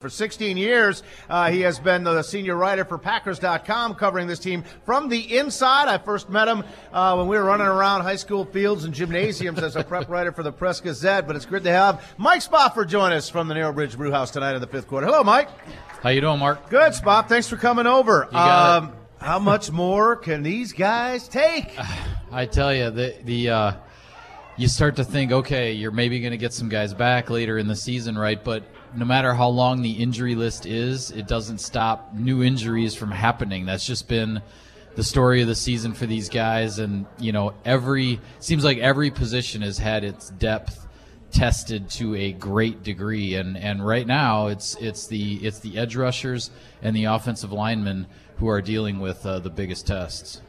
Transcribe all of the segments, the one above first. For 16 years, he has been the senior writer for Packers.com, covering this team from the inside. I first met him when we were running around high school fields and gymnasiums as a prep writer for the Press Gazette. But it's good to have Mike Spofford join us from the Narrow Bridge Brew House tonight in the fifth quarter. Hello, Mike. How you doing, Mark? Good, Spoff. Thanks for coming over. You got it. How much more can these guys take? I tell you, the you start to think, okay, you're maybe going to get some guys back later in the season, right? But no matter how long the injury list is, it doesn't stop new injuries from happening. That's just been the story of the season for these guys. And, you know, seems like every position has had its depth tested to a great degree. And right now it's the edge rushers and the offensive linemen who are dealing with the biggest tests.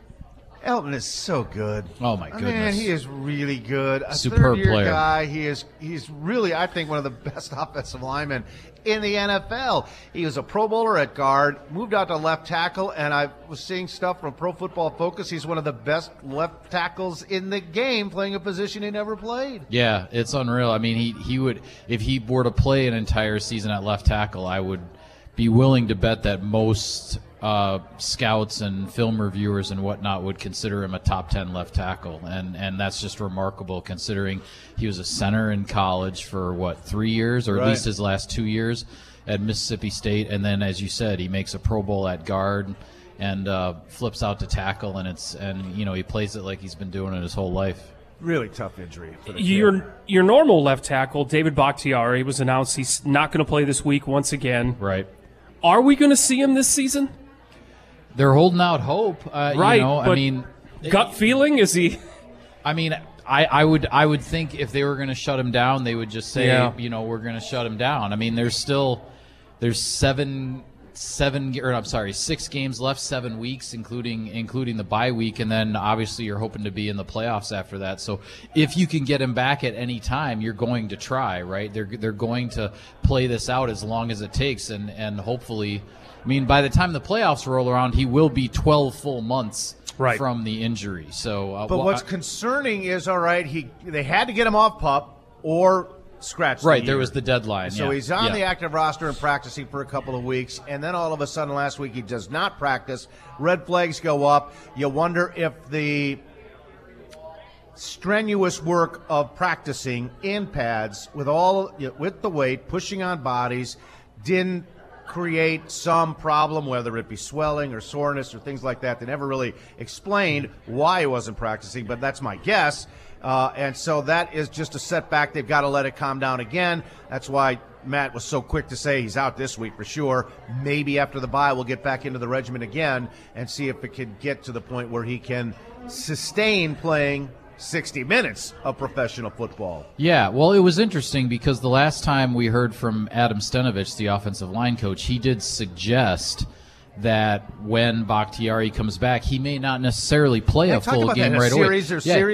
Elgton is so good. Oh my goodness, man, he is really good. A superb player. Guy. He's really, I think, one of the best offensive linemen in the NFL. He was a Pro Bowler at guard, moved out to left tackle, and I was seeing stuff from Pro Football Focus. He's one of the best left tackles in the game, playing a position he never played. Yeah, it's unreal. I mean, he would, if he were to play an entire season at left tackle, I would be willing to bet that most scouts and film reviewers and whatnot would consider him a top 10 left tackle, and that's just remarkable considering he was a center in college for 3 years, or at least his last 2 years at Mississippi State, and then, as you said, he makes a Pro Bowl at guard and flips out to tackle, and you know, he plays it like he's been doing it his whole life. Really tough injury for the your normal left tackle, David Bakhtiari, was announced he's not going to play this week once again. Right. Are we going to see him this season? They're holding out hope, right? You know, I mean, gut feeling is he? I mean, I would think if they were going to shut him down, they would just say, you know, we're going to shut him down. I mean, there's six games left, 7 weeks, including the bye week, and then obviously you're hoping to be in the playoffs after that. So if you can get him back at any time, you're going to try, right? They're going to play this out as long as it takes, and hopefully. I mean, by the time the playoffs roll around, he will be 12 full months from the injury. So, but what's concerning is, all right, they had to get him off PUP or scratch. Right, there was the deadline. So he's on the active roster and practicing for a couple of weeks, and then all of a sudden last week he does not practice. Red flags go up. You wonder if the strenuous work of practicing in pads with the weight, pushing on bodies, didn't create some problem, whether it be swelling or soreness or things like that. They never really explained why he wasn't practicing, but that's my guess. And so that is just a setback. They've got to let it calm down again. That's why Matt was so quick to say he's out this week for sure. Maybe after the bye we'll get back into the regimen again and see if it can get to the point where he can sustain playing 60 minutes of professional football. Yeah, well, it was interesting because the last time we heard from Adam Stenovich, the offensive line coach, he did suggest that when Bakhtiari comes back, he may not necessarily play a full game right away.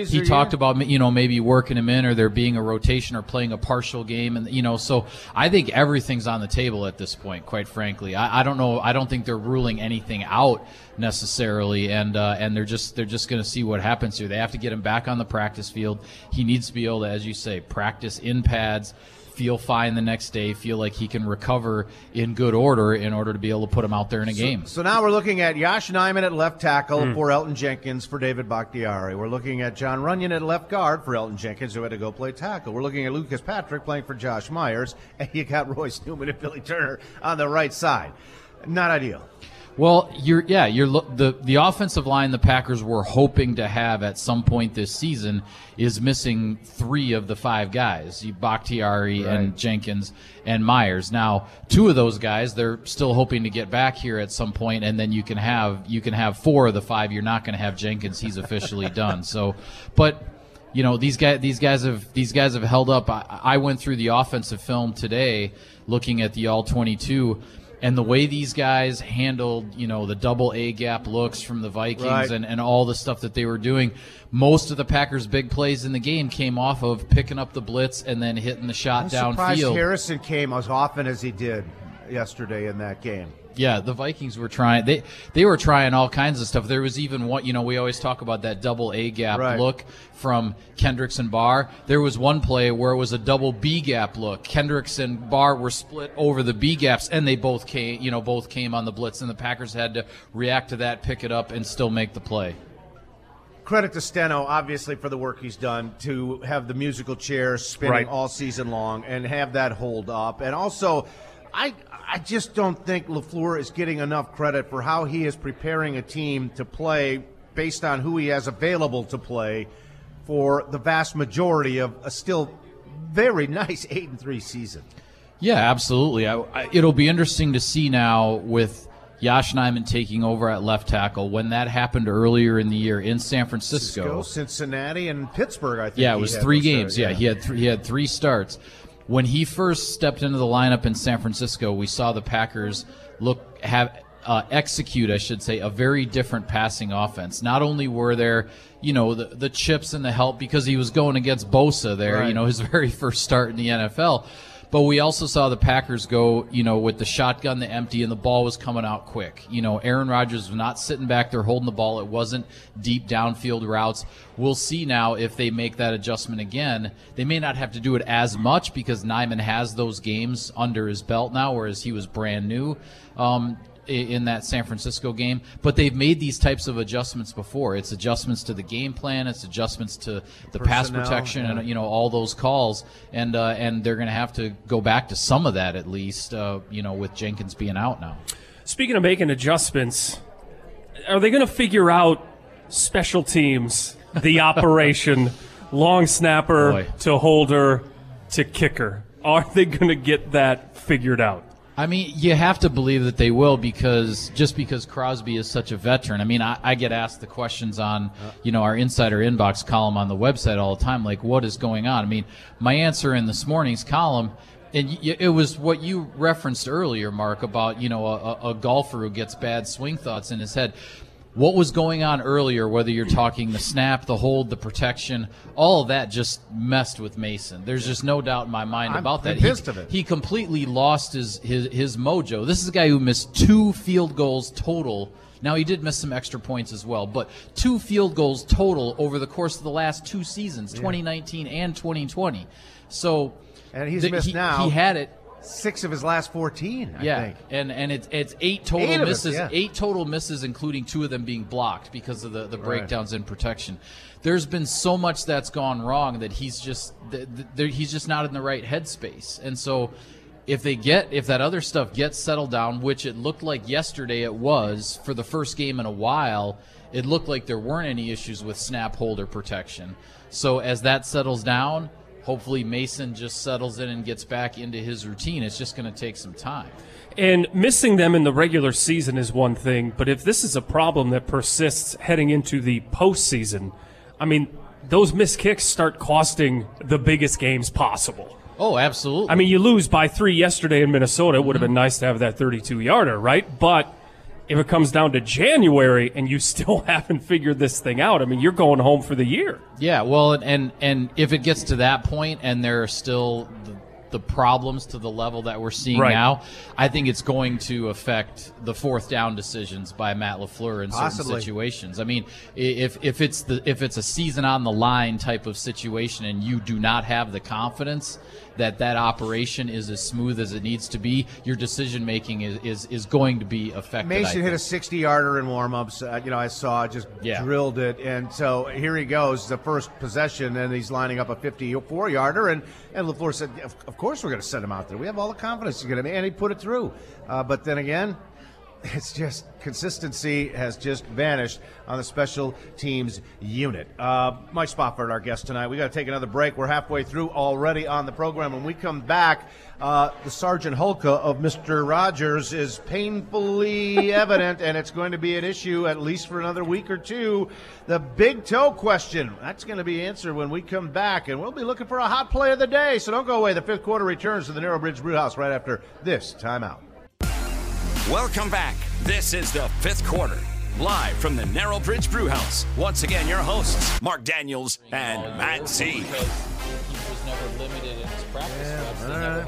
He talked about, you know, maybe working him in, or there being a rotation or playing a partial game. And, you know, so I think everything's on the table at this point, quite frankly. I don't know. I don't think they're ruling anything out necessarily. And they're just going to see what happens here. They have to get him back on the practice field. He needs to be able to, as you say, practice in pads, feel fine the next day, feel like he can recover in good order in order to be able to put him out there in a game. So now we're looking at Yosh Nijman at left tackle for Elgton Jenkins for David Bakhtiari. We're looking at John Runyon at left guard for Elgton Jenkins, who had to go play tackle. We're looking at Lucas Patrick playing for Josh Myers, and you got Royce Newman and Billy Turner on the right side. Not ideal. Well, the offensive line the Packers were hoping to have at some point this season is missing 3 of the 5 guys, Bakhtiari and Jenkins and Myers. Now, 2 of those guys they're still hoping to get back here at some point, and then you can have 4 of the 5. You're not going to have Jenkins; he's officially done. So, but you know, these guys have held up. I went through the offensive film today, looking at the All-22. And the way these guys handled, you know, the double A gap looks from the Vikings and all the stuff that they were doing, most of the Packers' big plays in the game came off of picking up the blitz and then hitting the shot downfield. I'm surprised Harrison came as often as he did. yesterday in that game. Yeah, the Vikings were trying. They were trying all kinds of stuff. There was even one, you know, we always talk about that double A gap look from Kendricks and Barr. There was one play where it was a double B gap look. Kendricks and Barr were split over the B gaps, and they both came, you know, both came on the blitz, and the Packers had to react to that, pick it up, and still make the play. Credit to Steno, obviously, for the work he's done to have the musical chair spinning all season long and have that hold up. And also, I just don't think LaFleur is getting enough credit for how he is preparing a team to play based on who he has available to play for the vast majority of a still very nice 8-3 season. Yeah, absolutely. It'll be interesting to see now with Yosh Nijman taking over at left tackle when that happened earlier in the year in San Francisco. Cincinnati, and Pittsburgh, I think. Yeah, it was three games. Yeah, he had three starts. When he first stepped into the lineup in San Francisco, we saw the Packers execute a very different passing offense. Not only were there, you know, the chips and the help because he was going against Bosa there, you know, his very first start in the NFL. But we also saw the Packers go, you know, with the shotgun, the empty, and the ball was coming out quick. You know, Aaron Rodgers was not sitting back there holding the ball. It wasn't deep downfield routes. We'll see now if they make that adjustment again. They may not have to do it as much because Nijman has those games under his belt now, whereas he was brand new in that San Francisco game. But they've made these types of adjustments before. It's adjustments to the game plan. It's adjustments to the pass protection and, you know, all those calls. And they're going to have to go back to some of that at least, you know, with Jenkins being out now. Speaking of making adjustments, are they going to figure out special teams, the operation, long snapper to holder to kicker? Are they going to get that figured out? I mean, you have to believe that they will because Crosby is such a veteran. I mean, I get asked the questions on, you know, our Insider Inbox column on the website all the time, like, what is going on? I mean, my answer in this morning's column, and it was what you referenced earlier, Mark, about, you know, a golfer who gets bad swing thoughts in his head. What was going on earlier, whether you're talking the snap, the hold, the protection, all of that just messed with Mason. There's just no doubt in my mind about that. He completely lost his mojo. This is a guy who missed 2 field goals total. Now, he did miss some extra points as well, but 2 field goals total over the course of the last 2 seasons, 2019 and 2020. So, and he's missed now. He had it. 6 of his last 14, I think. And it's 8 total misses. 8 total misses, including 2 of them being blocked because of the breakdowns in protection. There's been so much that's gone wrong that he's just not in the right headspace. And so if that other stuff gets settled down, which it looked like yesterday it was for the first game in a while, it looked like there weren't any issues with snap holder protection. So as that settles down, hopefully Mason just settles in and gets back into his routine. It's just going to take some time. And missing them in the regular season is one thing, but if this is a problem that persists heading into the postseason, I mean, those missed kicks start costing the biggest games possible. Oh, absolutely. I mean, you lose by 3 yesterday in Minnesota. It would have been nice to have that 32-yarder, right? But if it comes down to January and you still haven't figured this thing out, I mean, you're going home for the year. Yeah, well, and if it gets to that point and there are still the problems to the level that we're seeing now, I think it's going to affect the 4th down decisions by Matt LaFleur in certain situations. I mean, if it's a season on the line type of situation and you do not have the confidence that operation is as smooth as it needs to be, your decision-making is going to be affected. Mason hit a 60-yarder in warm-ups. You know, I saw just drilled it. And so here he goes, the first possession, and he's lining up a 54-yarder. And LaFleur said, of course we're going to send him out there. We have all the confidence he's going to be. And he put it through. But then again, it's just consistency has just vanished on the special teams unit. Mike Spofford, our guest tonight. We got to take another break. We're halfway through already on the program. When we come back, the Sergeant Hulka of Mr. Rogers is painfully evident, and it's going to be an issue at least for another week or 2. The big toe question, that's going to be answered when we come back, and we'll be looking for a hot play of the day. So don't go away. The 5th quarter returns to the Narrow Bridge Brew House right after this timeout. Welcome back. This is the 5th quarter, live from the Narrow Bridge Brew House. Once again, your hosts, Mark Daniels and Matt Z. He was never limited in his practice reps.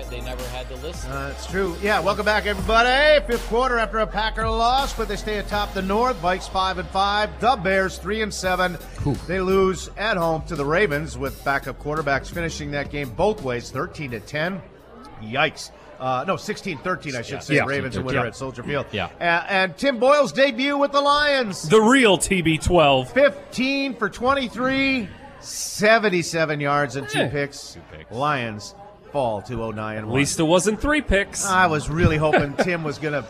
They never had to listen. That's true. Yeah, welcome back, everybody. Fifth quarter after a Packer loss, but they stay atop the North. Vikes 5-5. The Bears 3-7. Oof. They lose at home to the Ravens with backup quarterbacks finishing that game both ways, 13-10. Yikes. No, 16-13, I should say. Yeah. Ravens a winner at Soldier Field. Yeah. And Tim Boyle's debut with the Lions. The real TB12. 15 for 23, 77 yards and two picks. Lions fall to 0-9. At least it wasn't three picks. I was really hoping Tim was going to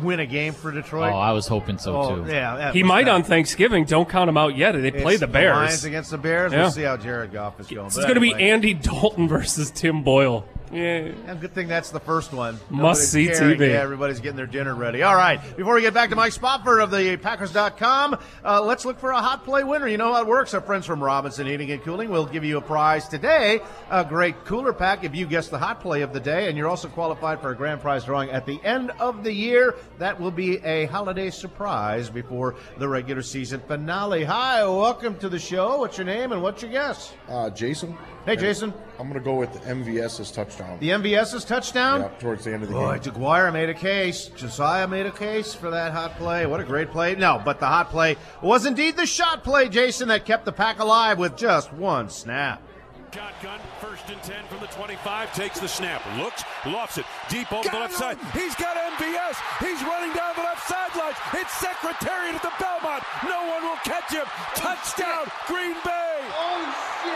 win a game for Detroit. Oh, I was hoping so, too. Yeah, he might on Thanksgiving. Don't count him out yet. They play the Bears. The Lions against the Bears. Yeah. We'll see how Jared Goff is going. It's going to be Andy Dalton versus Tim Boyle. Yeah. And good thing that's the first one. Must see TV. Yeah, everybody's getting their dinner ready. All right. Before we get back to Mike Spofford of the Packers.com, let's look for a hot play winner. You know how it works. Our friends from Robinson Heating and Cooling will give you a prize today, a great cooler pack if you guess the hot play of the day. And you're also qualified for a grand prize drawing at the end of the year. That will be a holiday surprise before the regular season finale. Hi, welcome to the show. What's your name and what's your guess? Jason. Hey, Jason. I'm going to go with the MVS's touchdown. The MVS's touchdown? Yeah, towards the end of the game. DeGuire made a case. Josiah made a case for that hot play. What a great play. No, but the hot play was indeed the shot play, Jason, that kept the Pack alive with just one snap. Shotgun, 1st and 10 from the 25, takes the snap, looks, lofts it, deep over the left side. He's got MVS. He's running down the left sideline. It's Secretariat at the Belmont. No one will catch him. Touchdown, Green Bay. Oh, shit.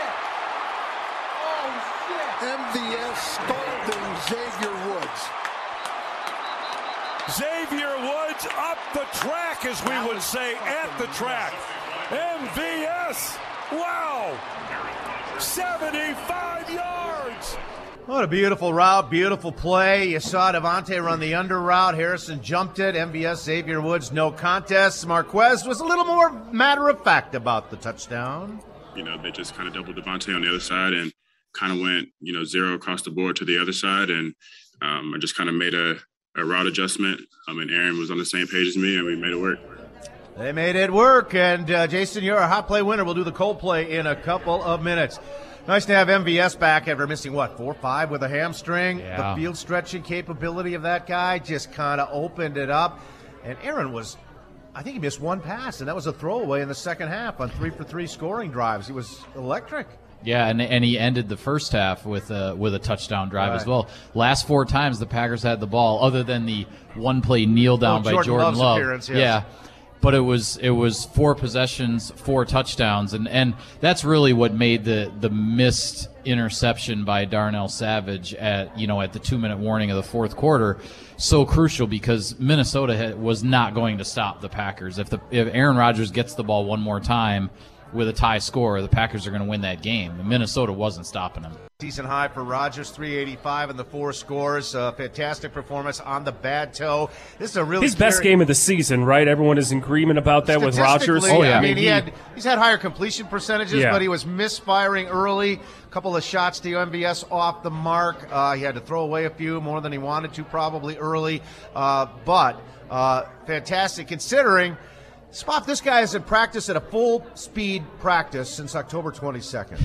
MVS scalding Xavier Woods. Xavier Woods up the track, as we would say, at the track. MVS, wow, 75 yards. What a beautiful route, beautiful play. You saw Devontae run the under route. Harrison jumped it. MVS, Xavier Woods, no contest. Marquez was a little more matter-of-fact about the touchdown. You know, they just kind of doubled Devontae on the other side and kind of went, you know, zero across the board to the other side. And I just kind of made a route adjustment. And Aaron was on the same page as me, and we made it work. They made it work. And, Jason, you're a hot play winner. We'll do the cold play in a couple of minutes. Nice to have MVS back after missing, what, 4 or 5 with a hamstring? Yeah. The field stretching capability of that guy just kind of opened it up. And Aaron was, I think he missed one pass, and that was a throwaway in the second half on 3-for-3 scoring drives. He was electric. Yeah, and he ended the first half with a touchdown drive as well. Last 4 times the Packers had the ball, other than the one play kneel down by Jordan Love. Yes. Yeah, but it was 4 possessions, 4 touchdowns, and that's really what made the missed interception by Darnell Savage at the 2-minute warning of the fourth quarter so crucial, because Minnesota was not going to stop the Packers. If Aaron Rodgers gets the ball one more time with a tie score, the Packers are going to win that game. Minnesota wasn't stopping them. Decent high for Rodgers, 385 and the 4 scores. Fantastic performance on the bad toe. This is a really his best game of the season, right? Everyone is in agreement about that with Rodgers. Oh yeah, I mean he's had higher completion percentages, but he was misfiring early. A couple of shots to MVS off the mark. He had to throw away a few more than he wanted to, probably early. But fantastic considering. Spoff, this guy is in practice at a full-speed practice since October 22nd.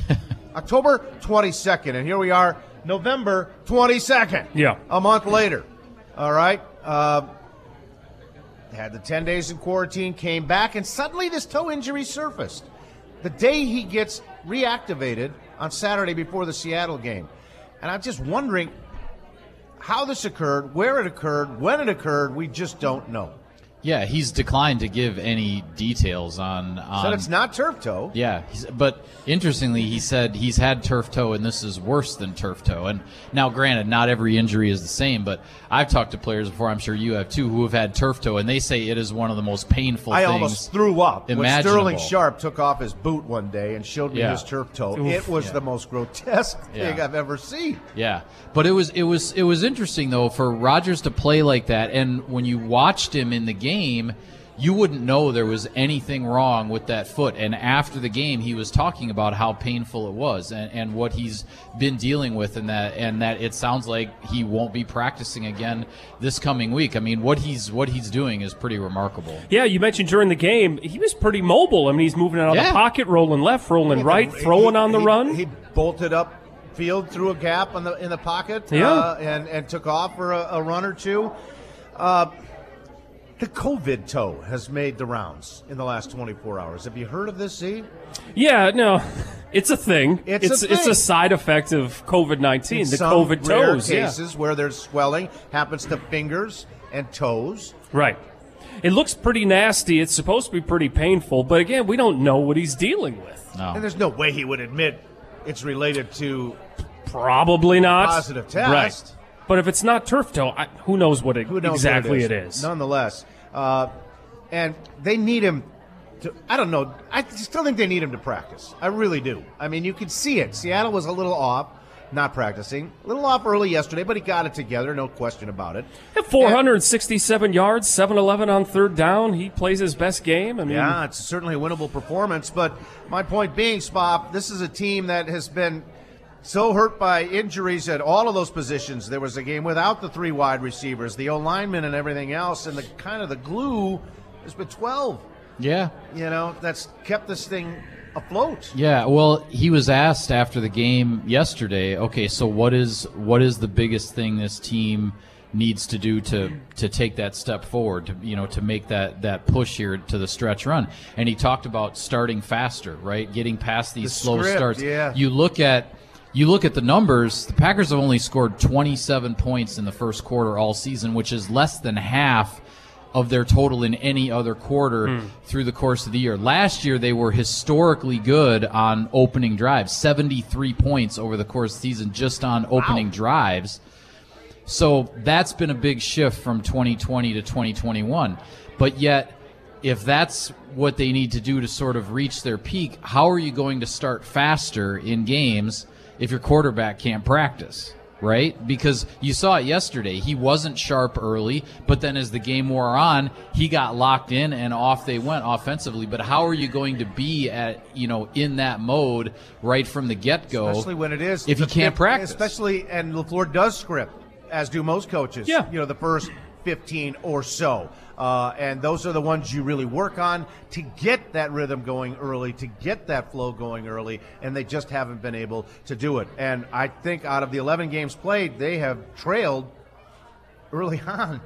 October 22nd, and here we are, November 22nd. Yeah. A month later. All right. Had the 10 days in quarantine, came back, and suddenly this toe injury surfaced the day he gets reactivated on Saturday before the Seattle game. And I'm just wondering how this occurred, where it occurred, when it occurred. We just don't know. Yeah, he's declined to give any details on. Said it's not turf toe. Yeah, but interestingly, he said he's had turf toe, and this is worse than turf toe. And now, granted, not every injury is the same, but I've talked to players before, I'm sure you have too, who have had turf toe, and they say it is one of the most painful things. I almost threw up when Sterling Sharp took off his boot one day and showed me his turf toe. Oof, it was the most grotesque thing I've ever seen. Yeah, but it was interesting, though, for Rodgers to play like that, and when you watched him in the game, you wouldn't know there was anything wrong with that foot. And after the game, he was talking about how painful it was and what he's been dealing with, and that it sounds like he won't be practicing again this coming week. I mean, what he's doing is pretty remarkable. Yeah, you mentioned during the game, he was pretty mobile. I mean, he's moving out of the pocket, rolling left, rolling right, throwing on the run. He bolted up midfield, threw a gap on the in the pocket, and took off for a run or two. The COVID toe has made the rounds in the last 24 hours. Have you heard of this, Z? Yeah, no, it's a thing. It's a side effect of COVID-19. The COVID toes. Rare cases where there's swelling happens to fingers and toes. Right. It looks pretty nasty. It's supposed to be pretty painful, but again, we don't know what he's dealing with. No. And there's no way he would admit it's related to probably not positive test. Right. But if it's not turf toe, who knows what exactly it is. Nonetheless, and they need him to, I don't know. I still think they need him to practice. I really do. I mean, you could see it. Seattle was a little off, not practicing. A little off early yesterday, but he got it together, no question about it. 467 yards, 7-11 on third down. He plays his best game. I mean, yeah, it's certainly a winnable performance. But my point being, Spop, this is a team that has been so hurt by injuries at all of those positions. There was a game without the three wide receivers, the O-linemen and everything else, and the kind of the glue has been 12. Yeah. You know, that's kept this thing afloat. Yeah, well, he was asked after the game yesterday, okay, so what is the biggest thing this team needs to do to take that step forward, to, you know, to make that push here to the stretch run. And he talked about starting faster, right? Getting past these slow starts. Yeah. You look at the numbers, the Packers have only scored 27 points in the first quarter all season, which is less than half of their total in any other quarter through the course of the year. Last year, they were historically good on opening drives, 73 points over the course of the season just on opening drives. So that's been a big shift from 2020 to 2021. But yet, if that's what they need to do to sort of reach their peak, how are you going to start faster in games if your quarterback can't practice, right? Because you saw it yesterday. He wasn't sharp early, but then as the game wore on, he got locked in and off they went offensively. But how are you going to be at, you know, in that mode right from the get-go? Especially when it is. If you can't practice. Especially, and LaFleur does script, as do most coaches. Yeah. You know, the first 15 or so. And those are the ones you really work on to get that rhythm going early, to get that flow going early, and they just haven't been able to do it. And I think out of the 11 games played, they have trailed early on,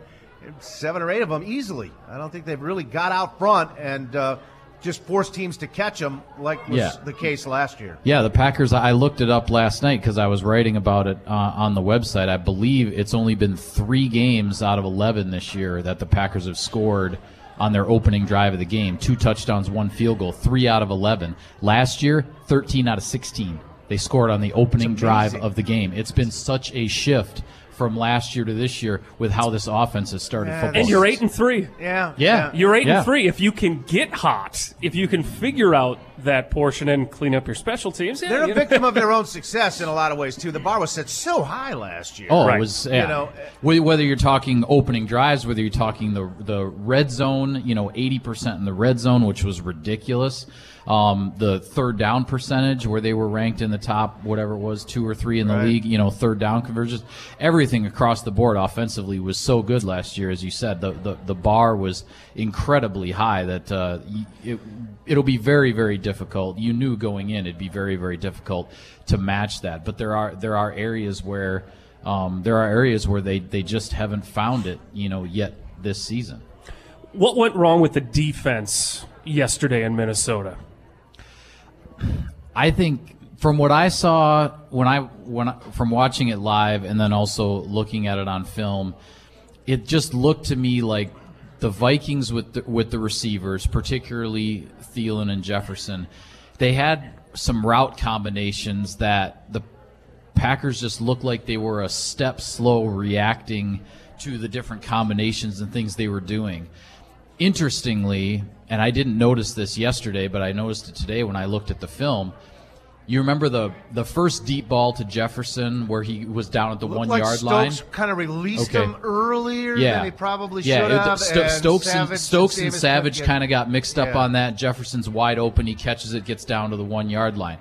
7 or 8 of them easily. I don't think they've really got out front and just force teams to catch them like was the case last year. Yeah, the Packers, I looked it up last night because I was writing about it on the website. I believe it's only been 3 games out of 11 this year that the Packers have scored on their opening drive of the game. 2 touchdowns, 1 field goal, 3 out of 11. Last year, 13 out of 16. They scored on the opening drive of the game. It's been such a shift from last year to this year with how this offense has started football. And you're 8-3. Yeah. You're 8-3. If you can get hot, if you can figure out that portion and clean up your special teams. Yeah, they're a victim of their own success in a lot of ways, too. The bar was set so high last year. Oh, right. It was, you know, whether you're talking opening drives, whether you're talking the red zone, you know, 80% in the red zone, which was ridiculous. The third down percentage where they were ranked in the top, whatever it was, 2 or 3 in the league, you know, third down conversions. Everything across the board offensively was so good last year, as you said. The bar was incredibly high that it'll be very, very difficult. You knew going in it'd be very, very difficult to match that. But there are areas where they just haven't found it, you know, yet this season. What went wrong with the defense yesterday in Minnesota? I think from what I saw when I from watching it live and then also looking at it on film, it just looked to me like the Vikings with the receivers, particularly Thielen and Jefferson, they had some route combinations that the Packers just looked like they were a step slow reacting to the different combinations and things they were doing. Interestingly, and I didn't notice this yesterday, but I noticed it today when I looked at the film, you remember the first deep ball to Jefferson where he was down at the 1 yard Stokes line? Stokes kind of released him earlier than he probably should have. Stokes and Savage kind of got mixed up on that. Jefferson's wide open. He catches it, gets down to the 1 yard line.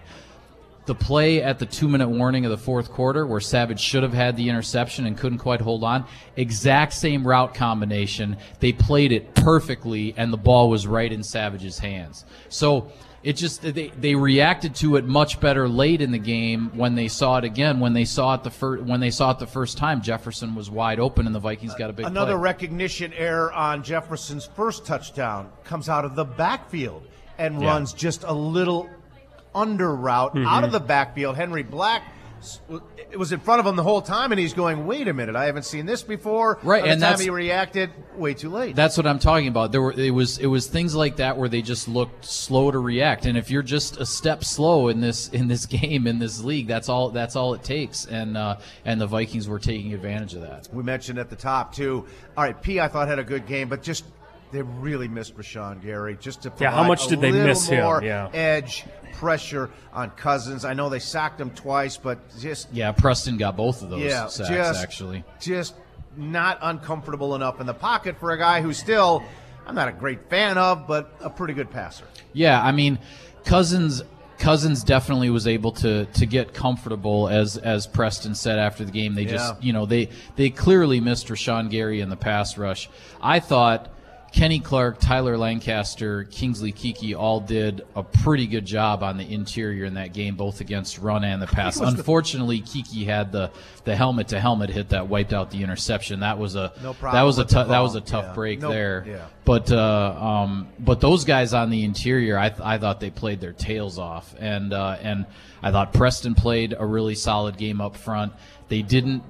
The play at the 2-minute warning of the fourth quarter where Savage should have had the interception and couldn't quite hold on, exact same route combination. They played it perfectly, and the ball was right in Savage's hands. So It just they reacted to it much better late in the game when they saw it again. When they saw it the first time, Jefferson was wide open and the Vikings got a big another play. Recognition error on Jefferson's first touchdown comes out of the backfield and runs just a little under route out of the backfield. Henry Black was in front of him the whole time, and he's going, wait a minute, I haven't seen this before. Right, and that's, he reacted way too late. That's what I'm talking about. It was things like that where they just looked slow to react. And if you're just a step slow in this game, in this league, that's all it takes. And the Vikings were taking advantage of that. We mentioned at the top too. All right, P I thought had a good game, but just they really missed Rashan Gary. Just to how much did they miss him? Yeah. Edge pressure on Cousins. I know they sacked him twice, but just Preston got both of those sacks actually. Just not uncomfortable enough in the pocket for a guy who's still I'm not a great fan of, but a pretty good passer. Yeah, I mean Cousins definitely was able to get comfortable as Preston said after the game. They just they clearly missed Rashan Gary in the pass rush. I thought Kenny Clark, Tyler Lancaster, Kingsley Keke all did a pretty good job on the interior in that game, both against run and the pass. Unfortunately, Keke had the helmet-to-helmet hit that wiped out the interception. That was a tough break there. Yeah. But those guys on the interior, I thought they played their tails off, and I thought Preston played a really solid game up front. They didn't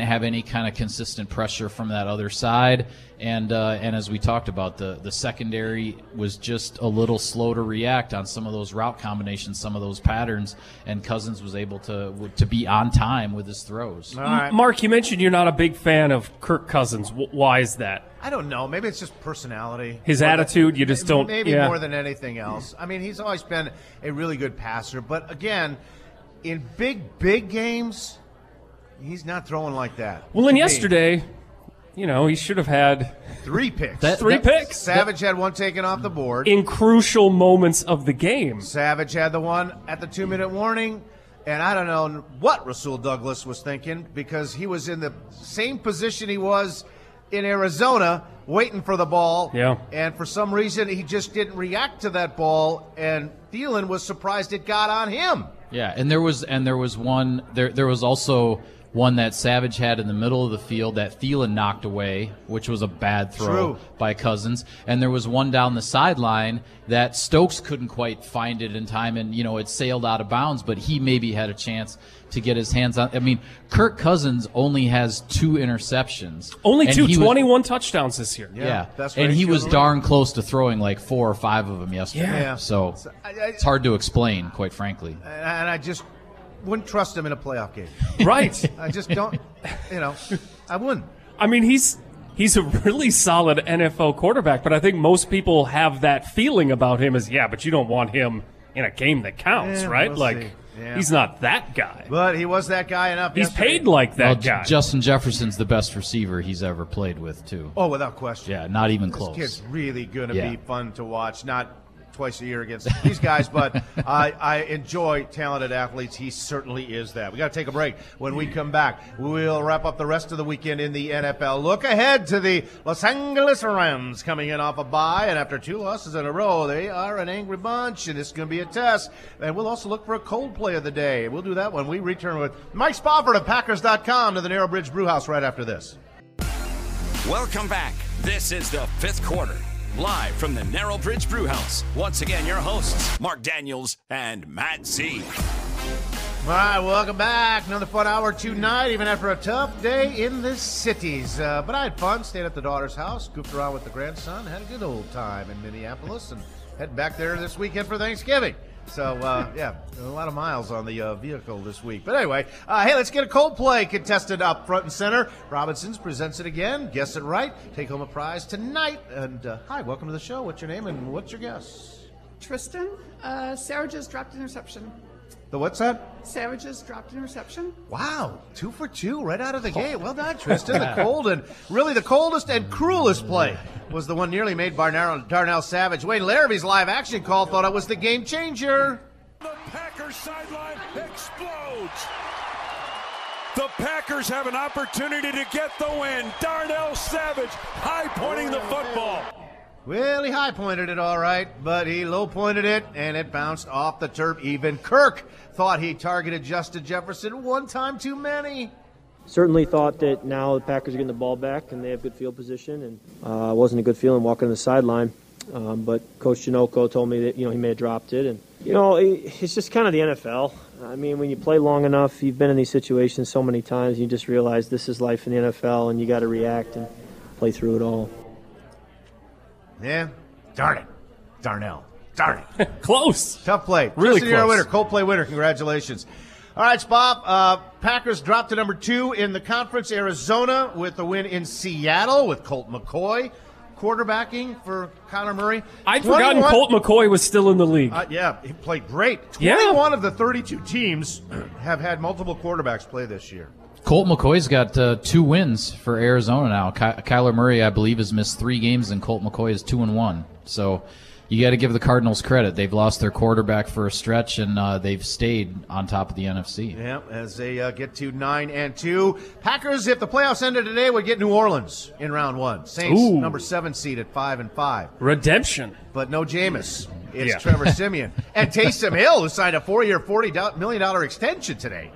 have any kind of consistent pressure from that other side, and as we talked about, the secondary was just a little slow to react on some of those route combinations, some of those patterns, and Cousins was able to be on time with his throws. All right. Mark, you mentioned you're not a big fan of Kirk Cousins. Why is that? I don't know. Maybe it's just personality. His attitude, you just don't. Maybe more than anything else. I mean, he's always been a really good passer, but again, in big games, he's not throwing like that. Well, and yesterday, he should have had three picks. Three picks. Savage had one taken off the board. In crucial moments of the game. Savage had the one at the 2-minute warning, and I don't know what Rasul Douglas was thinking because he was in the same position he was in Arizona waiting for the ball. Yeah. And for some reason, he just didn't react to that ball, and Thielen was surprised it got on him. Yeah, and there was also one that Savage had in the middle of the field that Thielen knocked away, which was a bad throw by Cousins. And there was one down the sideline that Stokes couldn't quite find it in time, and it sailed out of bounds, but he maybe had a chance to get his hands on. I mean, Kirk Cousins only has 2 interceptions. Only 2, 21 touchdowns this year. Yeah. That's right. And he was darn close to throwing like 4 or 5 of them yesterday. Yeah. So it's hard to explain, quite frankly. And I just wouldn't trust him in a playoff game. Right. I just don't, I wouldn't. I mean, he's a really solid NFL quarterback, but I think most people have that feeling about him as, but you don't want him in a game that counts, right? We'll see. Yeah. He's not that guy. But he was that guy enough. He's paid like that guy. Justin Jefferson's the best receiver he's ever played with, too. Oh, without question. Yeah, not even close. This kid's really going to be fun to watch, not twice a year against these guys, but I enjoy talented athletes. He certainly is that. We got to take a break. When we come back, we'll wrap up the rest of the weekend in the NFL. Look ahead to the Los Angeles Rams coming in off a bye, and after 2 losses in a row, they are an angry bunch, and it's going to be a test. And we'll also look for a cold play of the day. We'll do that when we return with Mike Spofford of Packers.com to the Narrow Bridge Brew House right after this. Welcome back. This is the 5th quarter. Live from the Narrow Bridge Brew House. Once again, your hosts, Mark Daniels and Matt Z. All right, welcome back. Another fun hour tonight, even after a tough day in the cities. But I had fun, stayed at the daughter's house, goofed around with the grandson, had a good old time in Minneapolis, and heading back there this weekend for Thanksgiving. So, a lot of miles on the vehicle this week. But anyway, hey, let's get a cold play contested up front and center. Robinson's presents it again. Guess it right. Take home a prize tonight. And, hi, welcome to the show. What's your name and what's your guess? Tristan. Sarah just dropped an interception. The what's that? Savages dropped an interception. Wow, 2 for 2 right out of the gate. Well done, Tristan. The cold and really the coldest and cruelest play was the one nearly made by Darnell Savage. Wayne Larrabee's live action call thought it was the game changer. The Packers sideline explodes. The Packers have an opportunity to get the win. Darnell Savage high pointing the football. Well, he high-pointed it all right, but he low-pointed it, and it bounced off the turf even. Kirk thought he targeted Justin Jefferson one time too many. Certainly thought that now the Packers are getting the ball back, and they have good field position, and it wasn't a good feeling walking on the sideline. But Coach Janoco told me that, he may have dropped it. And, it's just kind of the NFL. I mean, when you play long enough, you've been in these situations so many times, you just realize this is life in the NFL, and you got to react and play through it all. Yeah, darn it, Darnell, darn it. Close. Tough play. Really close. Our winner, cold play winner. Congratulations. All right, Bob. Packers dropped to number 2 in the conference. Arizona with the win in Seattle with Colt McCoy quarterbacking for Kyler Murray. I'd forgotten Colt McCoy was still in the league. Yeah, he played great. 21 of the 32 teams have had multiple quarterbacks play this year. Colt McCoy's got 2 wins for Arizona now. Kyler Murray, I believe, has missed 3 games, and Colt McCoy is 2-1. So you got to give the Cardinals credit. They've lost their quarterback for a stretch, and they've stayed on top of the NFC. Yeah, as they get to 9-2. Packers, if the playoffs ended today, would get New Orleans in round 1. Saints, number 7 seed at 5-5. Redemption. But no Jameis. It's Trevor Siemian. And Taysom Hill, who signed a 4-year, $40 million extension today.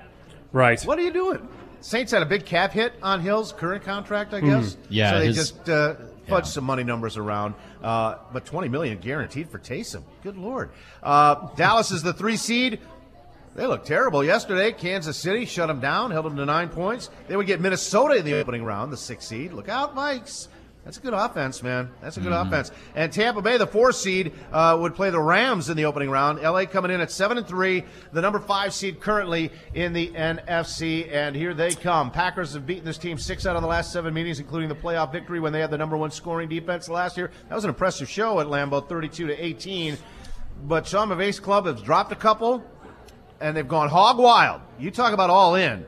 Right. What are you doing? Saints had a big cap hit on Hill's current contract, I guess. Yeah, so they just fudged some money numbers around. But $20 million guaranteed for Taysom. Good Lord. Dallas is the 3 seed. They looked terrible yesterday. Kansas City shut them down, held them to 9 points. They would get Minnesota in the opening round, the 6 seed. Look out, Vikes. That's a good offense, man. That's a good offense. And Tampa Bay, the 4 seed, would play the Rams in the opening round. L.A. coming in at 7-3, the number 5 seed currently in the NFC. And here they come. Packers have beaten this team 6 out of the last 7 meetings, including the playoff victory when they had the number 1 scoring defense last year. That was an impressive show at Lambeau, 32-18. But Sean McVay's club has dropped a couple, and they've gone hog wild. You talk about all in.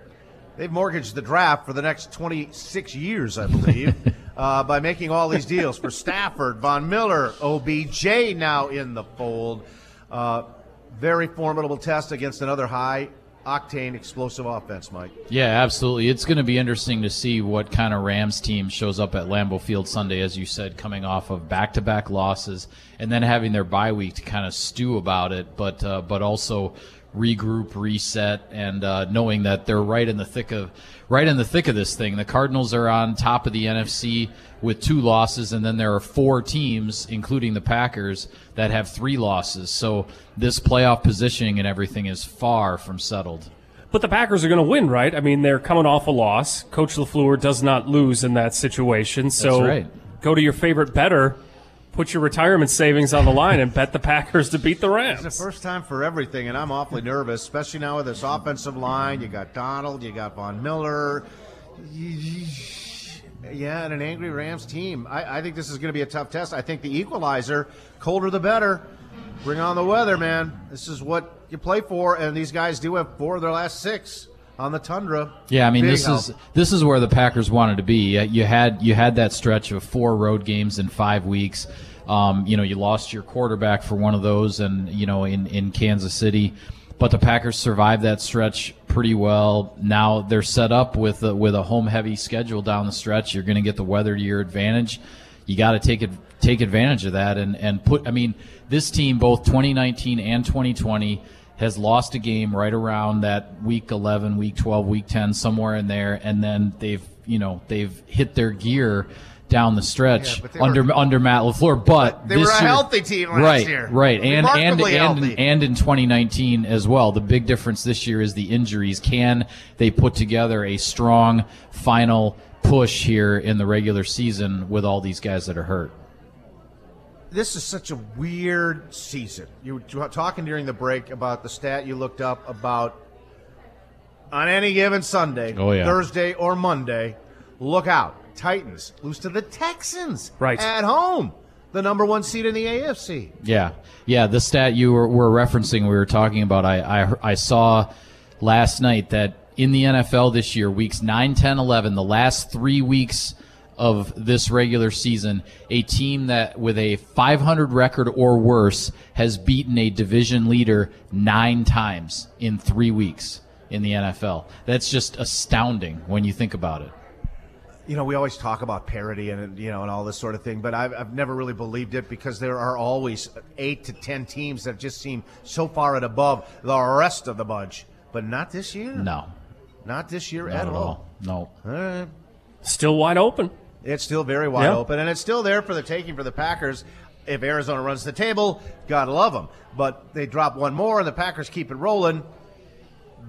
They've mortgaged the draft for the next 26 years, I believe. By making all these deals for Stafford, Von Miller, OBJ now in the fold. Very formidable test against another high-octane explosive offense, Mike. Yeah, absolutely. It's going to be interesting to see what kind of Rams team shows up at Lambeau Field Sunday, as you said, coming off of back-to-back losses and then having their bye week to kind of stew about it, but also regroup, reset, and knowing that they're right in the thick of this thing. The Cardinals are on top of the NFC with 2 losses, and then there are 4 teams, including the Packers, that have 3 losses. So this playoff positioning and everything is far from settled. But the Packers are going to win, right? I mean, they're coming off a loss. Coach LaFleur does not lose in that situation. So that's right. Go to your favorite bettor. Put your retirement savings on the line and bet the Packers to beat the Rams. It's the first time for everything, and I'm awfully nervous, especially now with this offensive line. You got Donald, you got Von Miller. Yeah, and an angry Rams team. I think this is going to be a tough test. I think the equalizer, colder the better. Bring on the weather, man. This is what you play for, and these guys do have 4 of their last 6. On the tundra. Yeah, I mean, this is where the Packers wanted to be. You had that stretch of 4 road games in 5 weeks. You lost your quarterback for one of those, and in Kansas City, but the Packers survived that stretch pretty well. Now they're set up with a home heavy schedule down the stretch. You're going to get the weather to your advantage. You got to take advantage of that and put. I mean, this team, both 2019 and 2020. Has lost a game right around that week 11, week 12, week 10, somewhere in there, and then they've hit their gear down the stretch under Matt LaFleur. But they were a healthy team last year, right? And in 2019 as well. The big difference this year is the injuries. Can they put together a strong final push here in the regular season with all these guys that are hurt? This is such a weird season. You were talking during the break about the stat you looked up about on any given Sunday, Thursday or Monday, look out. Titans lose to the Texans at home, the number 1 seed in the AFC. Yeah. The stat you were referencing, we were talking about, I saw last night that in the NFL this year, weeks 9, 10, 11, the last 3 weeks of this regular season, a team that with a 500 record or worse has beaten a division leader 9 times in 3 weeks in the NFL. That's just astounding when you think about it. You know, we always talk about parity and, you know, and all this sort of thing, but I've never really believed it, because there are always 8 to 10 teams that just seem so far and above the rest of the bunch. But not this year. No. Not this year at all. No. All right. Still wide open. It's still very wide open, and it's still there for the taking for the Packers. If Arizona runs the table, God love them. But they drop one more, and the Packers keep it rolling.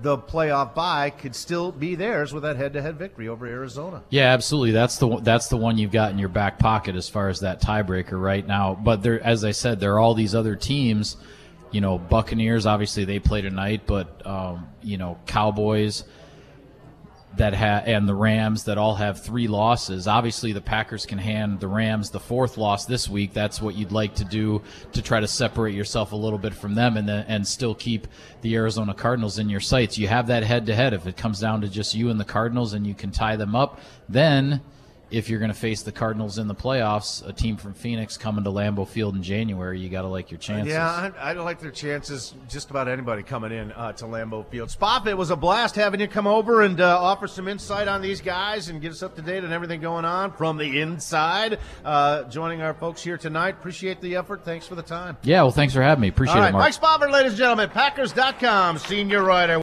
The playoff bye could still be theirs with that head-to-head victory over Arizona. Yeah, absolutely. That's the one you've got in your back pocket as far as that tiebreaker right now. But there, as I said, there are all these other teams. You know, Buccaneers, obviously they play tonight, but you know, Cowboys that and the Rams that all have 3 losses. Obviously, the Packers can hand the Rams the 4th loss this week. That's what you'd like to do to try to separate yourself a little bit from them, and still keep the Arizona Cardinals in your sights. You have that head-to-head. If it comes down to just you and the Cardinals and you can tie them up, then if you're going to face the Cardinals in the playoffs, a team from Phoenix coming to Lambeau Field in January, you got to like your chances. Yeah, I like their chances, just about anybody coming in to Lambeau Field. Spop, it was a blast having you come over and offer some insight on these guys and get us up to date on everything going on from the inside. Joining our folks here tonight, appreciate the effort. Thanks for the time. Yeah, well, thanks for having me. Appreciate it, Mark. Mike Spopper, ladies and gentlemen, Packers.com, senior writer.